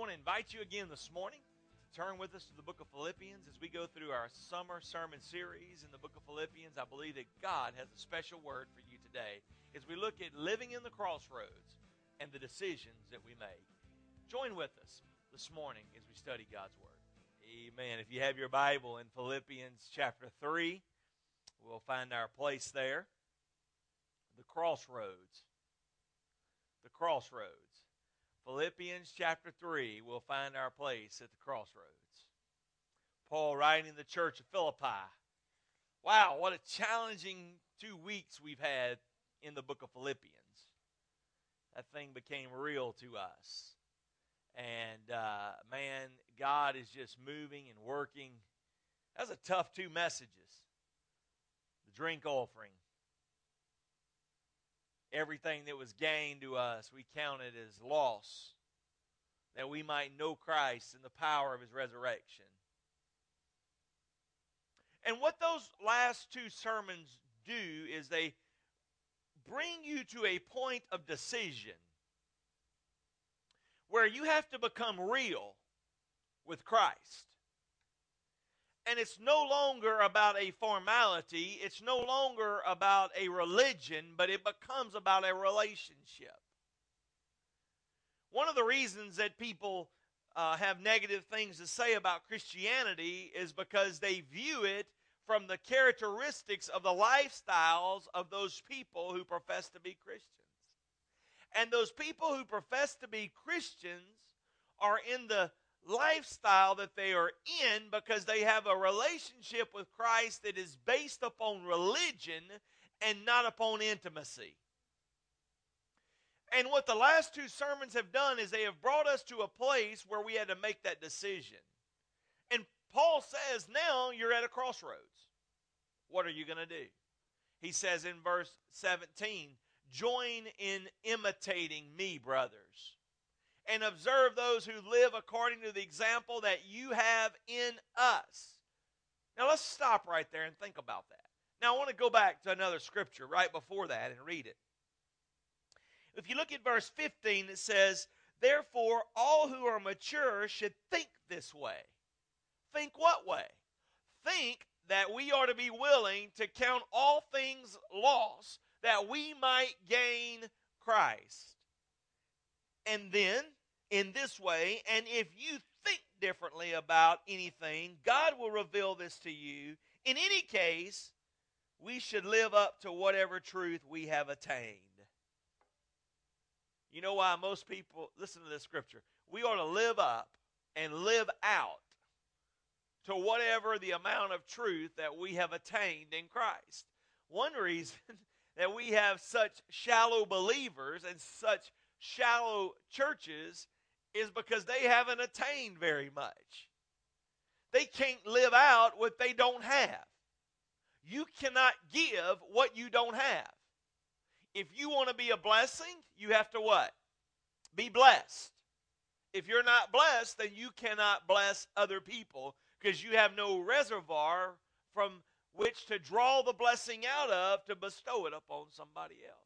want to invite you again this morning. Turn with us to the book of Philippians as we go through our summer sermon series in the book of Philippians. I believe that God has a special word for you today as we look at living in the crossroads and the decisions that we make. Join with us this morning as we study God's word. Amen. If you have your Bible in Philippians chapter 3, we'll find our place there. The crossroads. The crossroads. Philippians chapter 3, we'll find our place at the crossroads. Paul writing the church of Philippi. Wow, what a challenging 2 weeks we've had in the book of Philippians. That thing became real to us. And, man, God is just moving and working. That's a tough two messages. The drink offering. Everything that was gained to us, we counted as loss, that we might know Christ and the power of his resurrection. And what those last two sermons do is they bring you to a point of decision where you have to become real with Christ. And it's no longer about a formality. It's no longer about a religion, but it becomes about a relationship. One of the reasons that people have negative things to say about Christianity is because they view it from the characteristics of the lifestyles of those people who profess to be Christians. And those people who profess to be Christians are in the lifestyle that they are in because they have a relationship with Christ that is based upon religion and not upon intimacy. And what the last two sermons have done is they have brought us to a place where we had to make that decision. And Paul says now you're at a crossroads. What are you going to do? He says in verse 17, join in imitating me, brothers, and observe those who live according to the example that you have in us. Now let's stop right there and think about that. Now I want to go back to another scripture right before that and read it. If you look at verse 15, it says, therefore, all who are mature should think this way. Think what way? Think that we are to be willing to count all things lost, that we might gain Christ. And then, in this way, and if you think differently about anything, God will reveal this to you. In any case, we should live up to whatever truth we have attained. You know why most people, listen to this scripture, we are to live up and live out to whatever the amount of truth that we have attained in Christ. One reason that we have such shallow believers and such shallow churches is because they haven't attained very much. They can't live out what they don't have. You cannot give what you don't have. If you want to be a blessing, you have to what? Be blessed. If you're not blessed, then you cannot bless other people because you have no reservoir from which to draw the blessing out of to bestow it upon somebody else.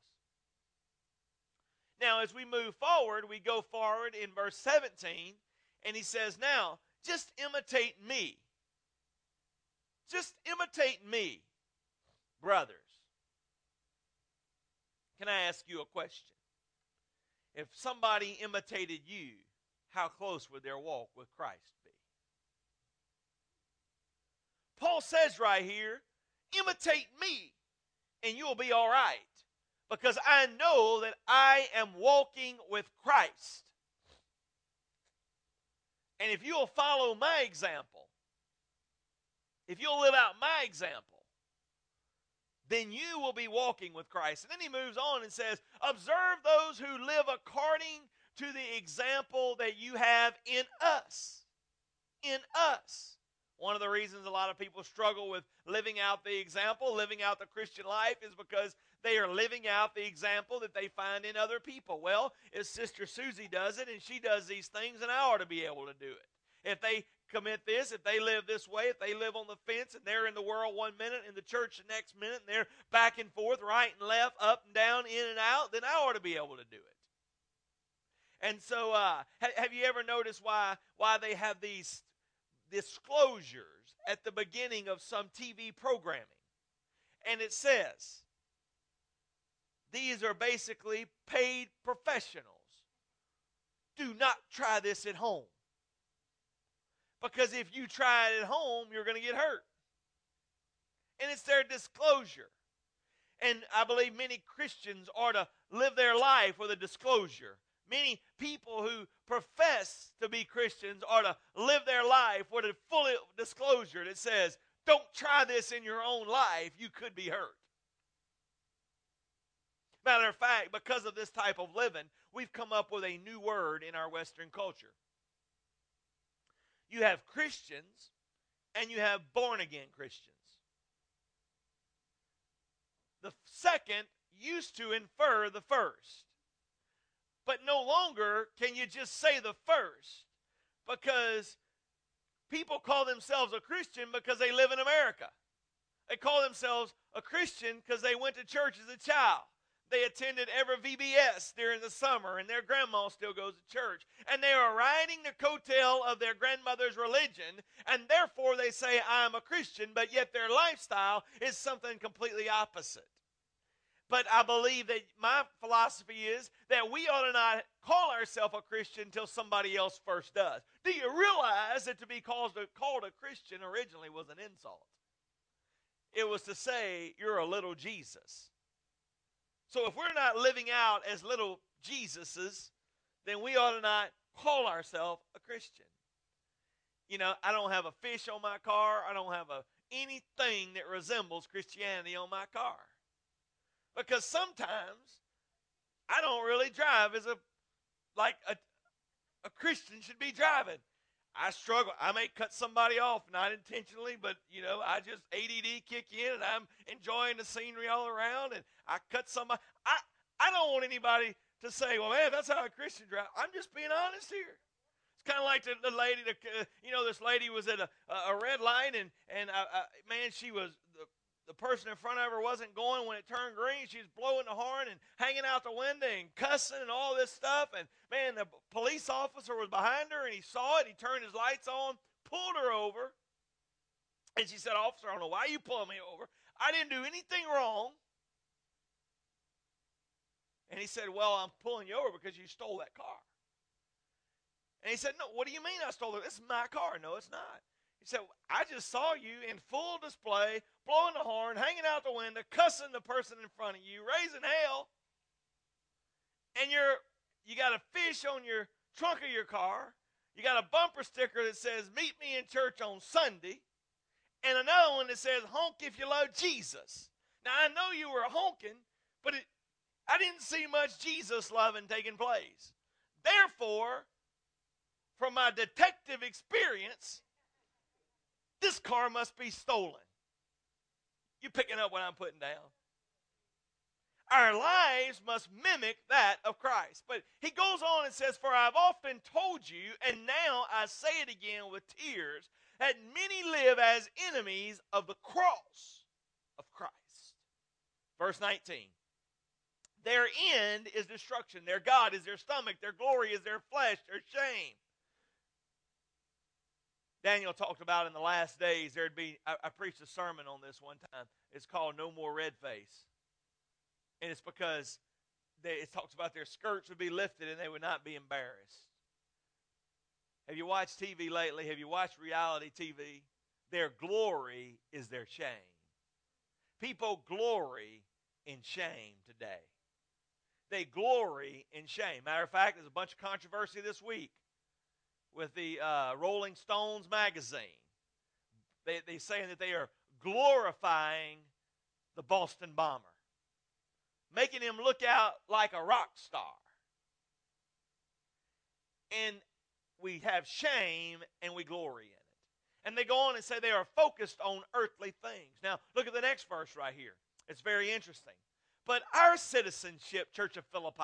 Now, as we move forward, we go forward in verse 17, and he says, now, just imitate me. Just imitate me, brothers. Can I ask you a question? If somebody imitated you, how close would their walk with Christ be? Paul says right here, imitate me, and you'll be all right. Because I know that I am walking with Christ. And if you'll follow my example, if you'll live out my example, then you will be walking with Christ. And then he moves on and says, observe those who live according to the example that you have in us. In us. One of the reasons a lot of people struggle with living out the example, living out the Christian life, is because they are living out the example that they find in other people. Well, if Sister Susie does it and she does these things, then I ought to be able to do it. If they commit this, if they live this way, if they live on the fence and they're in the world 1 minute, in the church the next minute, and they're back and forth, right and left, up and down, in and out, then I ought to be able to do it. And so have you ever noticed why they have these disclosures at the beginning of some TV programming? And it says, these are basically paid professionals. Do not try this at home. Because if you try it at home, you're going to get hurt. And it's their disclosure. And I believe many Christians are to live their life with a disclosure. Many people who profess to be Christians are to live their life with a full disclosure that says, don't try this in your own life. You could be hurt. Matter of fact, because of this type of living, we've come up with a new word in our Western culture. You have Christians and you have born-again Christians. The second used to infer the first. But no longer can you just say the first, because people call themselves a Christian because they live in America. They call themselves a Christian because they went to church as a child. They attended every VBS during the summer, and their grandma still goes to church. And they are riding the coattail of their grandmother's religion, and therefore they say, I'm a Christian, but yet their lifestyle is something completely opposite. But I believe that my philosophy is that we ought to not call ourselves a Christian until somebody else first does. Do you realize that to be called a Christian originally was an insult? It was to say, you're a little Jesus. So if we're not living out as little Jesuses, then we ought to not call ourselves a Christian. You know, I don't have a fish on my car. I don't have anything that resembles Christianity on my car. Because sometimes I don't really drive like a Christian should be driving. I struggle. I may cut somebody off, not intentionally, but, you know, I just ADD kick in and I'm enjoying the scenery all around and I cut somebody. I don't want anybody to say, well, man, that's how a Christian drives. I'm just being honest here. It's kind of like the lady, this lady was at a red light and she was... The person in front of her wasn't going when it turned green. She was blowing the horn and hanging out the window and cussing and all this stuff. And, man, the police officer was behind her, and he saw it. He turned his lights on, pulled her over. And she said, officer, I don't know why you pulled me over. I didn't do anything wrong. And he said, well, I'm pulling you over because you stole that car. And he said, no, what do you mean I stole it? This is my car. No, it's not. He said, I just saw you in full display, blowing the horn, hanging out the window, cussing the person in front of you, raising hell, and you got a fish on your trunk of your car, you got a bumper sticker that says, meet me in church on Sunday, and another one that says, honk if you love Jesus. Now, I know you were honking, but I didn't see much Jesus loving taking place. Therefore, from my detective experience, this car must be stolen. You picking up what I'm putting down? Our lives must mimic that of Christ. But he goes on and says, for I've often told you, and now I say it again with tears, that many live as enemies of the cross of Christ. Verse 19. Their end is destruction. Their God is their stomach. Their glory is their flesh, their shame. Daniel talked about in the last days, there'd be, I preached a sermon on this one time. It's called No More Red Face. And it's because it talks about their skirts would be lifted and they would not be embarrassed. Have you watched TV lately? Have you watched reality TV? Their glory is their shame. People glory in shame today. They glory in shame. Matter of fact, there's a bunch of controversy this week with the Rolling Stones magazine. They're saying that they are glorifying the Boston bomber, making him look out like a rock star. And we have shame and we glory in it. And they go on and say they are focused on earthly things. Now, look at the next verse right here. It's very interesting. But our citizenship, Church of Philippi,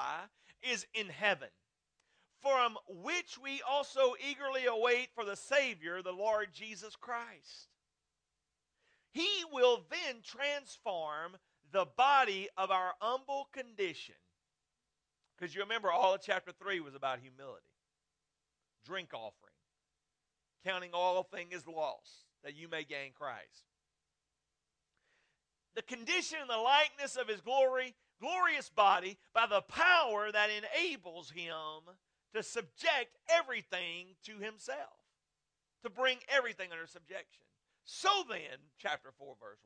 is in heaven, from which we also eagerly await for the Savior, the Lord Jesus Christ. He will then transform the body of our humble condition Because you remember all of chapter 3 was about humility, drink offering, counting all things as loss that you may gain Christ. The condition and the likeness of his glorious body by the power that enables him to subject everything to himself, to bring everything under subjection. So then, chapter 4, verse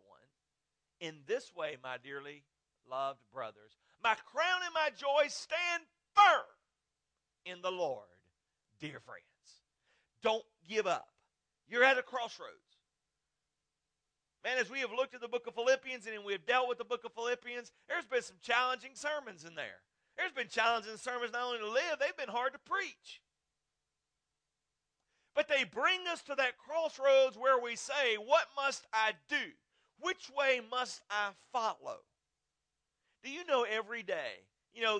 1, in this way, my dearly loved brothers, my crown and my joy stand firm in the Lord, dear friends. Don't give up. You're at a crossroads. Man, as we have looked at the book of Philippians and we have dealt with the book of Philippians, there's been some challenging sermons in there. There's been challenging sermons not only to live, they've been hard to preach. But they bring us to that crossroads where we say, what must I do? Which way must I follow? Do you know every day,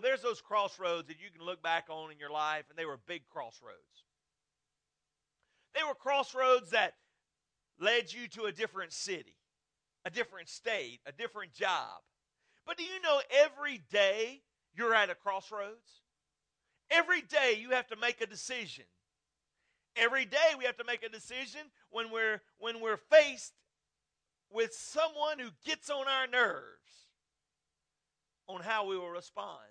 there's those crossroads that you can look back on in your life, and they were big crossroads. They were crossroads that led you to a different city, a different state, a different job. But do you know every day you're at a crossroads? Every day you have to make a decision. Every day we have to make a decision when we're faced with someone who gets on our nerves on how we will respond.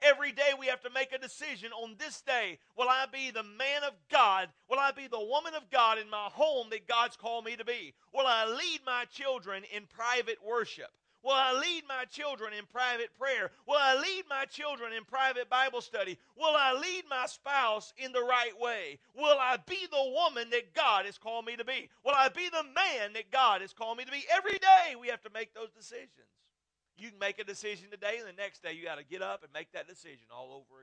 Every day we have to make a decision on this day. Will I be the man of God? Will I be the woman of God in my home that God's called me to be? Will I lead my children in private worship? Will I lead my children in private prayer? Will I lead my children in private Bible study? Will I lead my spouse in the right way? Will I be the woman that God has called me to be? Will I be the man that God has called me to be? Every day we have to make those decisions. You can make a decision today, and the next day you got to get up and make that decision all over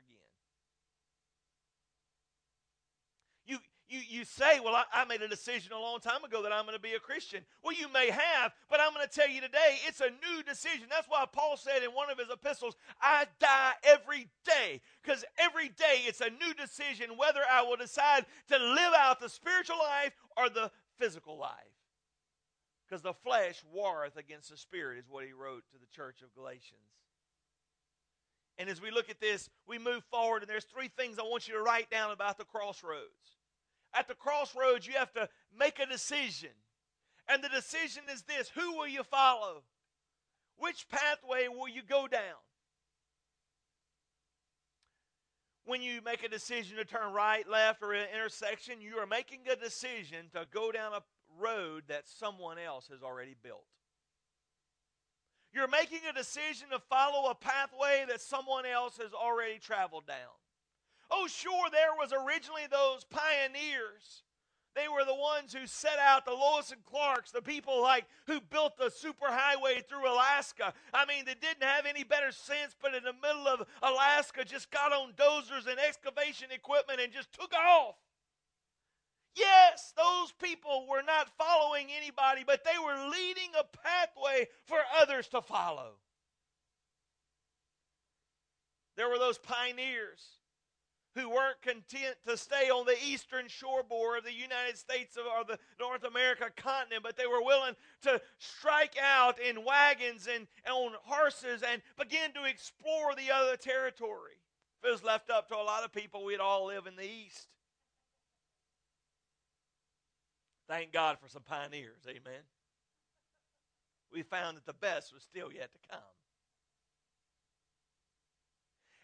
again. You say, well, I made a decision a long time ago that I'm going to be a Christian. Well, you may have, but I'm going to tell you today, it's a new decision. That's why Paul said in one of his epistles, I die every day. Because every day it's a new decision whether I will decide to live out the spiritual life or the physical life. Because the flesh warreth against the spirit is what he wrote to the church of Galatians. And as we look at this, we move forward, and there's three things I want you to write down about the crossroads. At the crossroads, you have to make a decision. And the decision is this: who will you follow? Which pathway will you go down? When you make a decision to turn right, left, or an intersection, you are making a decision to go down a road that someone else has already built. You're making a decision to follow a pathway that someone else has already traveled down. Oh, sure, there was originally those pioneers. They were the ones who set out, the Lewis and Clarks, the people who built the superhighway through Alaska. They didn't have any better sense, but in the middle of Alaska, just got on dozers and excavation equipment and just took off. Yes, those people were not following anybody, but they were leading a pathway for others to follow. There were those pioneers who weren't content to stay on the eastern shoreboard of the United States or the North America continent, but they were willing to strike out in wagons and on horses and begin to explore the other territory. If it was left up to a lot of people, we'd all live in the east. Thank God for some pioneers, amen. We found that the best was still yet to come.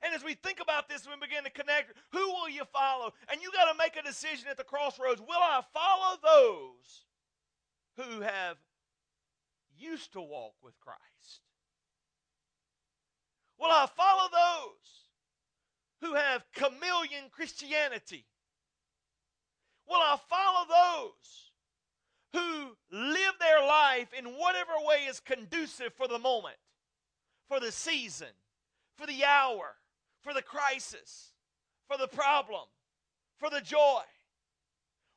And as we think about this, we begin to connect. Who will you follow? And you got to make a decision at the crossroads. Will I follow those who have used to walk with Christ? Will I follow those who have chameleon Christianity? Will I follow those who live their life in whatever way is conducive for the moment, for the season, for the hour, for the crisis, for the problem, for the joy?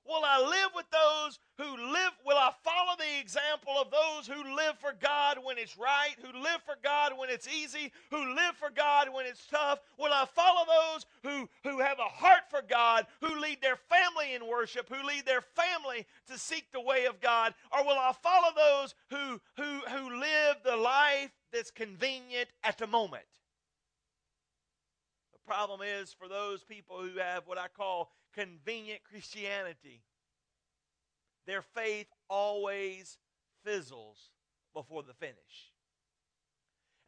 Will I live with those who live? Will I follow the example of those who live for God when it's right, who live for God when it's easy, who live for God when it's tough? Will I follow those who have a heart for God, who lead their family in worship, who lead their family to seek the way of God? Or will I follow those who live the life that's convenient at the moment? The problem is for those people who have what I call convenient Christianity. Their faith always fizzles before the finish.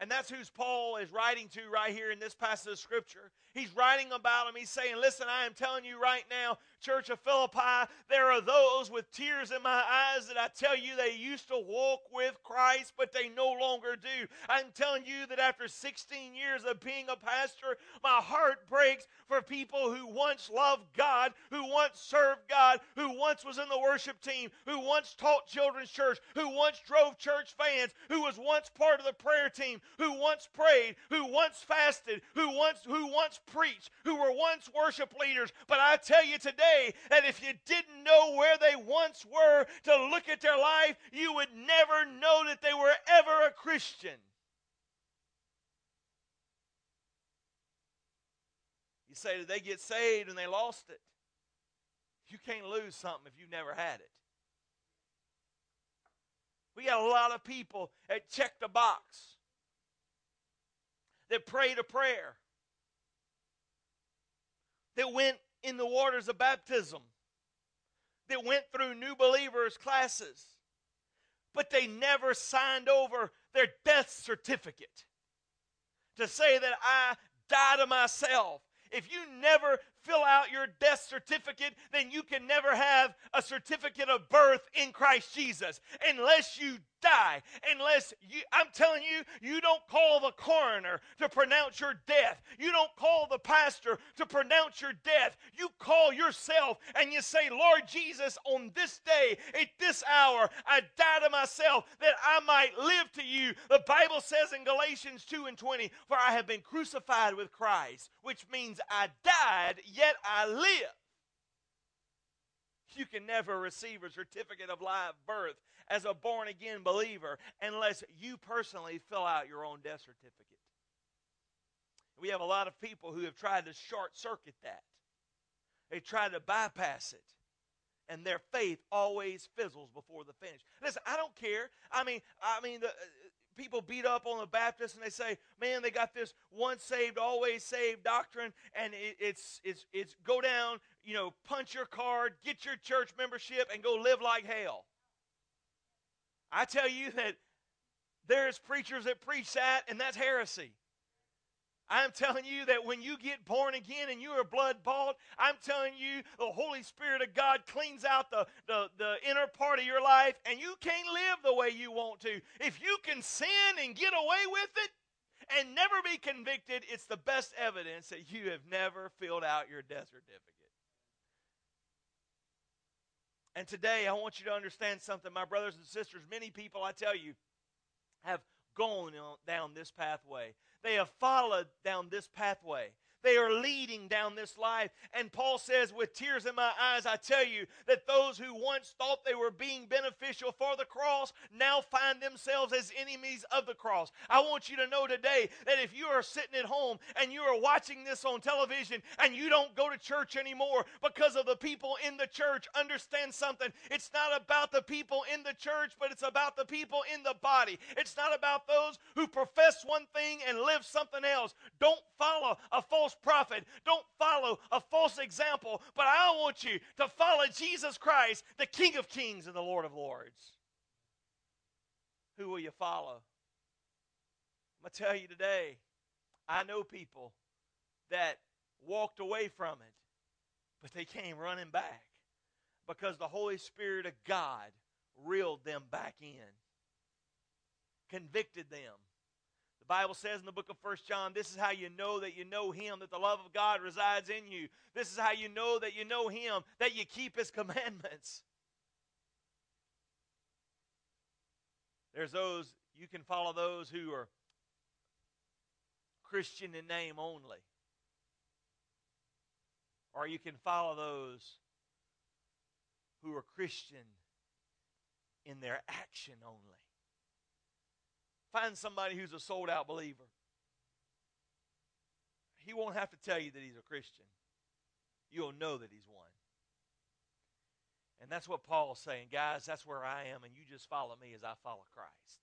And that's who Paul is writing to right here in this passage of Scripture. He's writing about them. He's saying, listen, I am telling you right now, Church of Philippi, there are those with tears in my eyes that I tell you they used to walk with Christ, but they no longer do. I'm telling you that after 16 years of being a pastor, my heart breaks for people who once loved God, who once served God, who once was in the worship team, who once taught children's church, who once drove church vans, who was once part of the prayer team, who once prayed, who once fasted, who once preached, who were once worship leaders. But I tell you today that if you didn't know where they once were to look at their life, you would never know that they were ever a Christian. You say, did they get saved and they lost it? You can't lose something if you've never had it. We got a lot of people that check the box, that prayed a prayer, that went in the waters of baptism, that went through new believers classes, but they never signed over their death certificate to say that I die to myself. If you never fill out your death certificate, then you can never have a certificate of birth in Christ Jesus unless you die. I'm telling you, you don't call the coroner to pronounce your death. You don't call the pastor to pronounce your death. You call yourself and you say, Lord Jesus, on this day, at this hour, I die to myself that I might live to you. The Bible says in Galatians 2:20, for I have been crucified with Christ, which means I died, yet I live. You can never receive a certificate of live birth as a born-again believer unless you personally fill out your own death certificate. We have a lot of people who have tried to short-circuit that. They tried to bypass it, and their faith always fizzles before the finish. Listen, I don't care. I mean, people beat up on the Baptists and they say, man, they got this once saved, always saved doctrine, and it's go down, you know, punch your card, get your church membership, and go live like hell. I tell you that there's preachers that preach that, and that's heresy. I'm telling you that when you get born again and you are blood-bought, I'm telling you the Holy Spirit of God cleans out the inner part of your life, and you can't live the way you want to. If you can sin and get away with it and never be convicted, it's the best evidence that you have never filled out your death certificate. And today I want you to understand something, my brothers and sisters. Many people, I tell you, have going down this pathway. They have followed down this pathway. They are leading down this life. And Paul says, with tears in my eyes, I tell you that those who once thought they were being beneficial for the cross now find themselves as enemies of the cross. I want you to know today that if you are sitting at home and you are watching this on television and you don't go to church anymore because of the people in the church, understand something. It's not about the people in the church, but it's about the people in the body. It's not about those who profess one thing and live something else. Don't follow a false prophet. Don't follow a false example, but I want you to follow Jesus Christ, the King of Kings and the Lord of Lords. Who will you follow? I'm going to tell you today, I know people that walked away from it, but they came running back because the Holy Spirit of God reeled them back in, convicted them. The Bible says in the book of 1 John, this is how you know that you know Him, that the love of God resides in you. This is how you know Him, that you keep His commandments. There's those, you can follow those who are Christian in name only. Or you can follow those who are Christian in their action only. Find somebody who's a sold-out believer. He won't have to tell you that he's a Christian. You'll know that he's one. And that's what Paul's saying. Guys, that's where I am, and you just follow me as I follow Christ.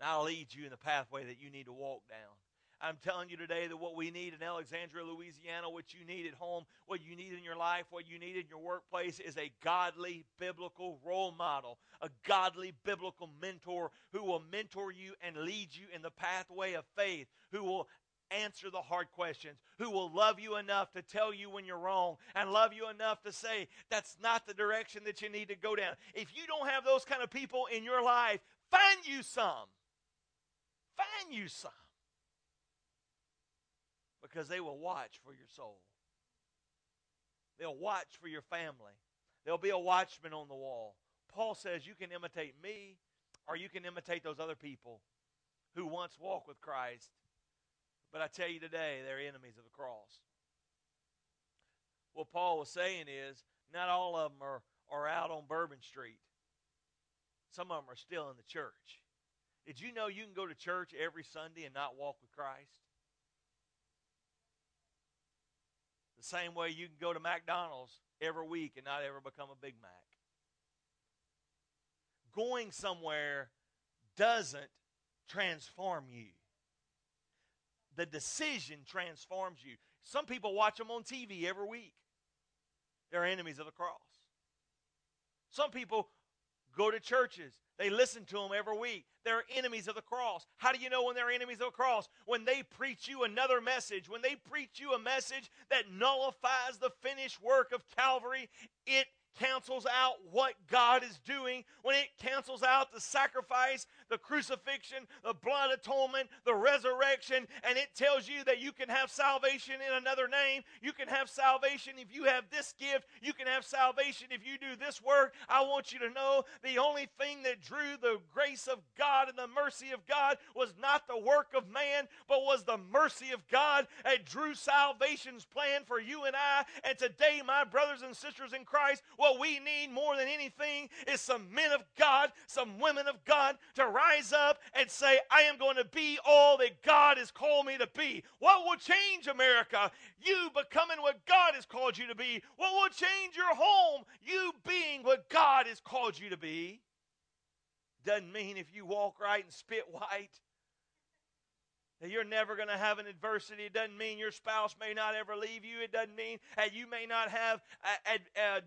And I'll lead you in the pathway that you need to walk down. I'm telling you today that what we need in Alexandria, Louisiana, what you need at home, what you need in your life, what you need in your workplace is a godly biblical role model, a godly biblical mentor who will mentor you and lead you in the pathway of faith, who will answer the hard questions, who will love you enough to tell you when you're wrong and love you enough to say that's not the direction that you need to go down. If you don't have those kind of people in your life, find you some. Find you some. Because they will watch for your soul. They'll watch for your family. There'll be a watchman on the wall. Paul says you can imitate me or you can imitate those other people who once walked with Christ. But I tell you today, they're enemies of the cross. What Paul was saying is, not all of them are out on Bourbon Street. Some of them are still in the church. Did you know you can go to church every Sunday and not walk with Christ? The same way you can go to McDonald's every week and not ever become a Big Mac. Going somewhere doesn't transform you. The decision transforms you. Some people watch them on TV every week. They're enemies of the cross. Some people go to churches. They listen to them every week. They're enemies of the cross. How do you know when they're enemies of the cross? When they preach you another message, when they preach you a message that nullifies the finished work of Calvary, it cancels out what God is doing, when it cancels out the sacrifice, the crucifixion, the blood atonement, the resurrection, and it tells you that you can have salvation in another name. You can have salvation if you have this gift. You can have salvation if you do this work. I want you to know the only thing that drew the grace of God and the mercy of God was not the work of man, but was the mercy of God that drew salvation's plan for you and I. And today, my brothers and sisters in Christ, what we need more than anything is some men of God, some women of God to rise up and say, I am going to be all that God has called me to be. What will change America? You becoming what God has called you to be. What will change your home? You being what God has called you to be. Doesn't mean if you walk right and spit white that you're never going to have an adversity. It doesn't mean your spouse may not ever leave you. It doesn't mean that you may not have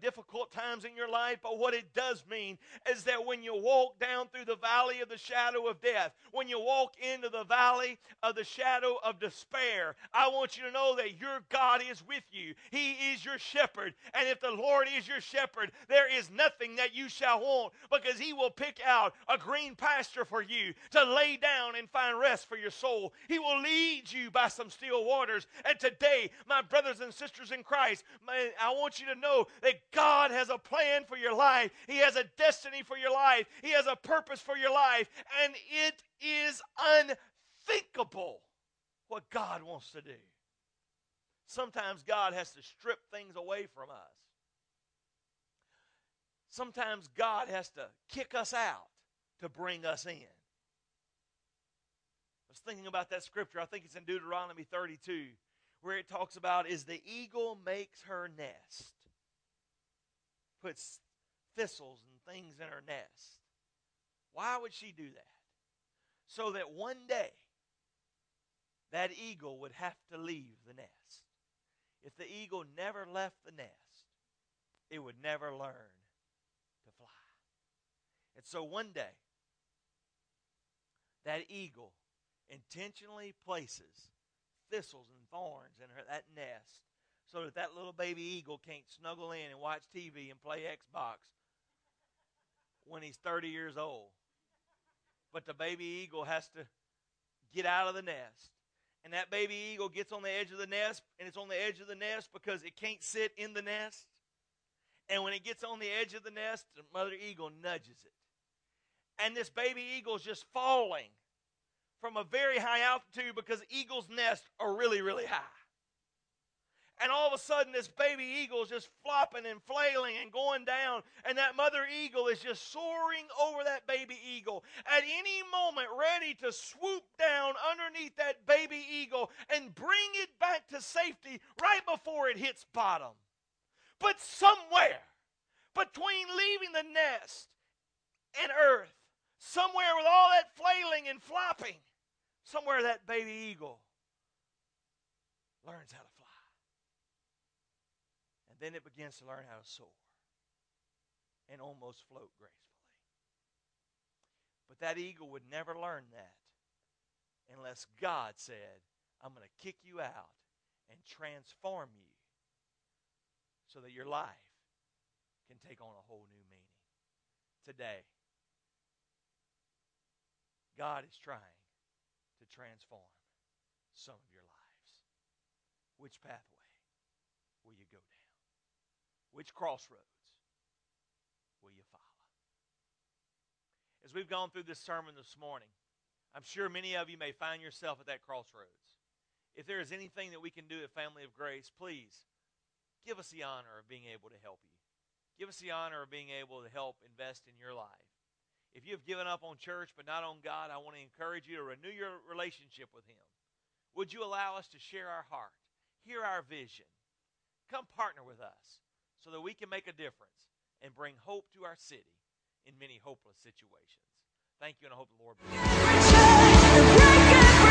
difficult times in your life. But what it does mean is that when you walk down through the valley of the shadow of death, when you walk into the valley of the shadow of despair, I want you to know that your God is with you. He is your shepherd. And if the Lord is your shepherd, there is nothing that you shall want, because He will pick out a green pasture for you to lay down and find rest for your soul. He will lead you by some still waters. And today, my brothers and sisters in Christ, I want you to know that God has a plan for your life. He has a destiny for your life. He has a purpose for your life. And it is unthinkable what God wants to do. Sometimes God has to strip things away from us. Sometimes God has to kick us out to bring us in. I was thinking about that scripture. I think it's in Deuteronomy 32, where it talks about, is the eagle makes her nest, puts thistles and things in her nest. Why would she do that? So that one day, that eagle would have to leave the nest. If the eagle never left the nest, it would never learn to fly. And so one day, that eagle intentionally places thistles and thorns in that nest so that that little baby eagle can't snuggle in and watch TV and play Xbox when he's 30 years old. But the baby eagle has to get out of the nest. And that baby eagle gets on the edge of the nest, and it's on the edge of the nest because it can't sit in the nest. And when it gets on the edge of the nest, the mother eagle nudges it. And this baby eagle is just falling from a very high altitude, because eagles' nests are really, really high. And all of a sudden, this baby eagle is just flopping and flailing and going down, and that mother eagle is just soaring over that baby eagle at any moment, ready to swoop down underneath that baby eagle and bring it back to safety right before it hits bottom. But somewhere between leaving the nest and earth, somewhere with all that flailing and flopping, somewhere that baby eagle learns how to fly. And then it begins to learn how to soar and almost float gracefully. But that eagle would never learn that unless God said, I'm going to kick you out and transform you so that your life can take on a whole new meaning. Today, God is trying to transform some of your lives. Which pathway will you go down? Which crossroads will you follow? As we've gone through this sermon this morning, I'm sure many of you may find yourself at that crossroads. If there is anything that we can do at Family of Grace, please give us the honor of being able to help you. Give us the honor of being able to help invest in your life. If you have given up on church but not on God, I want to encourage you to renew your relationship with Him. Would you allow us to share our heart, hear our vision? Come partner with us so that we can make a difference and bring hope to our city in many hopeless situations. Thank you, and I hope the Lord bless you.